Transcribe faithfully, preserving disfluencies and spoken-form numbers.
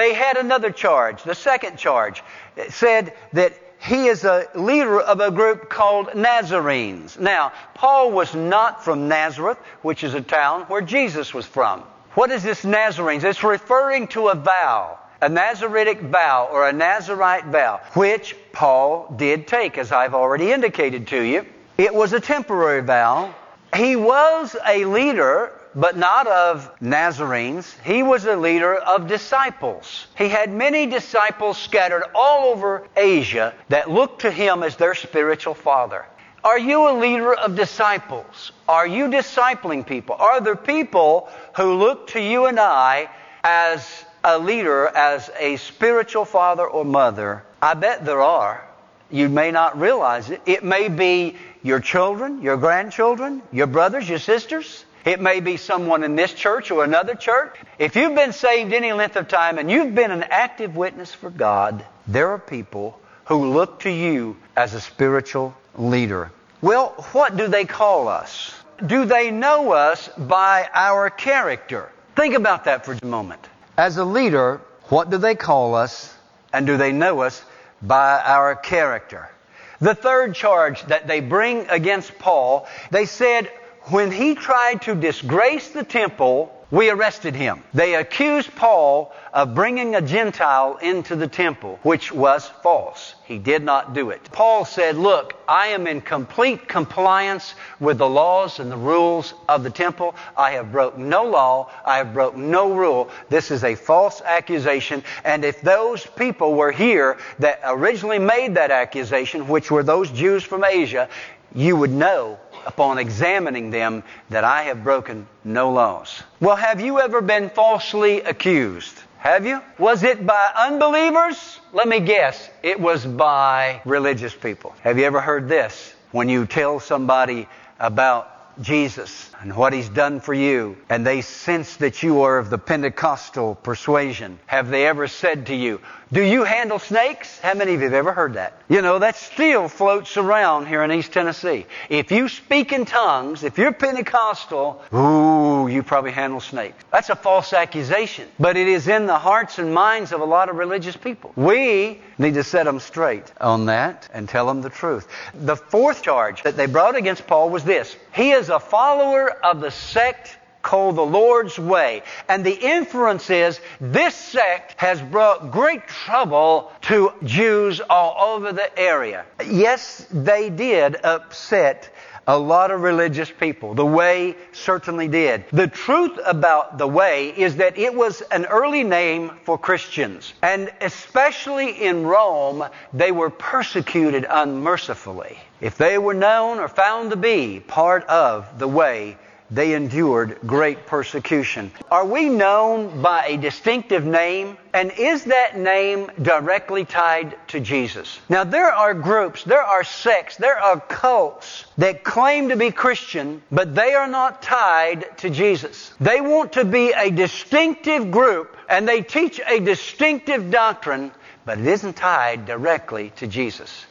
They had another charge. The second charge said that he is a leader of a group called Nazarenes. Now, Paul was not from Nazareth, which is a town where Jesus was from. What is this Nazarenes? It's referring to a vow, a Nazaritic vow or a Nazarite vow, which Paul did take, as I've already indicated to you. It was a temporary vow. He was a leader, but not of Nazarenes. He was a leader of disciples. He had many disciples scattered all over Asia that looked to him as their spiritual father. Are you a leader of disciples? Are you discipling people? Are there people who look to you and I as a leader, as a spiritual father or mother? I bet there are. You may not realize it. It may be your children, your grandchildren, your brothers, your sisters. It may be someone in this church or another church. If you've been saved any length of time and you've been an active witness for God, there are people who look to you as a spiritual leader. Well, what do they call us? Do they know us by our character? Think about that for a moment. As a leader, what do they call us, and do they know us by our character? The third charge that they bring against Paul, they said, when he tried to disgrace the temple, we arrested him. They accused Paul of bringing a Gentile into the temple, which was false. He did not do it. Paul said, look, I am in complete compliance with the laws and the rules of the temple. I have broke no law. I have broke no rule. This is a false accusation. And if those people were here that originally made that accusation, which were those Jews from Asia, you would know upon examining them that I have broken no laws. Well, have you ever been falsely accused? Have you? Was it by unbelievers? Let me guess. It was by religious people. Have you ever heard this? When you tell somebody about Jesus and what he's done for you, and they sense that you are of the Pentecostal persuasion, have they ever said to you, do you handle snakes? How many of you have ever heard that? You know, that still floats around here in East Tennessee. If you speak in tongues, if you're Pentecostal, ooh, you probably handle snakes. That's a false accusation. But it is in the hearts and minds of a lot of religious people. We need to set them straight on that and tell them the truth. The fourth charge that they brought against Paul was this. He is a follower of the sect called the Lord's Way. And the inference is this sect has brought great trouble to Jews all over the area. Yes, they did upset a lot of religious people. The Way certainly did. The truth about the Way is that it was an early name for Christians. And especially in Rome, they were persecuted unmercifully. If they were known or found to be part of the Way, they endured great persecution. Are we known by a distinctive name? And is that name directly tied to Jesus? Now, there are groups, there are sects, there are cults that claim to be Christian, but they are not tied to Jesus. They want to be a distinctive group, and they teach a distinctive doctrine, but it isn't tied directly to Jesus.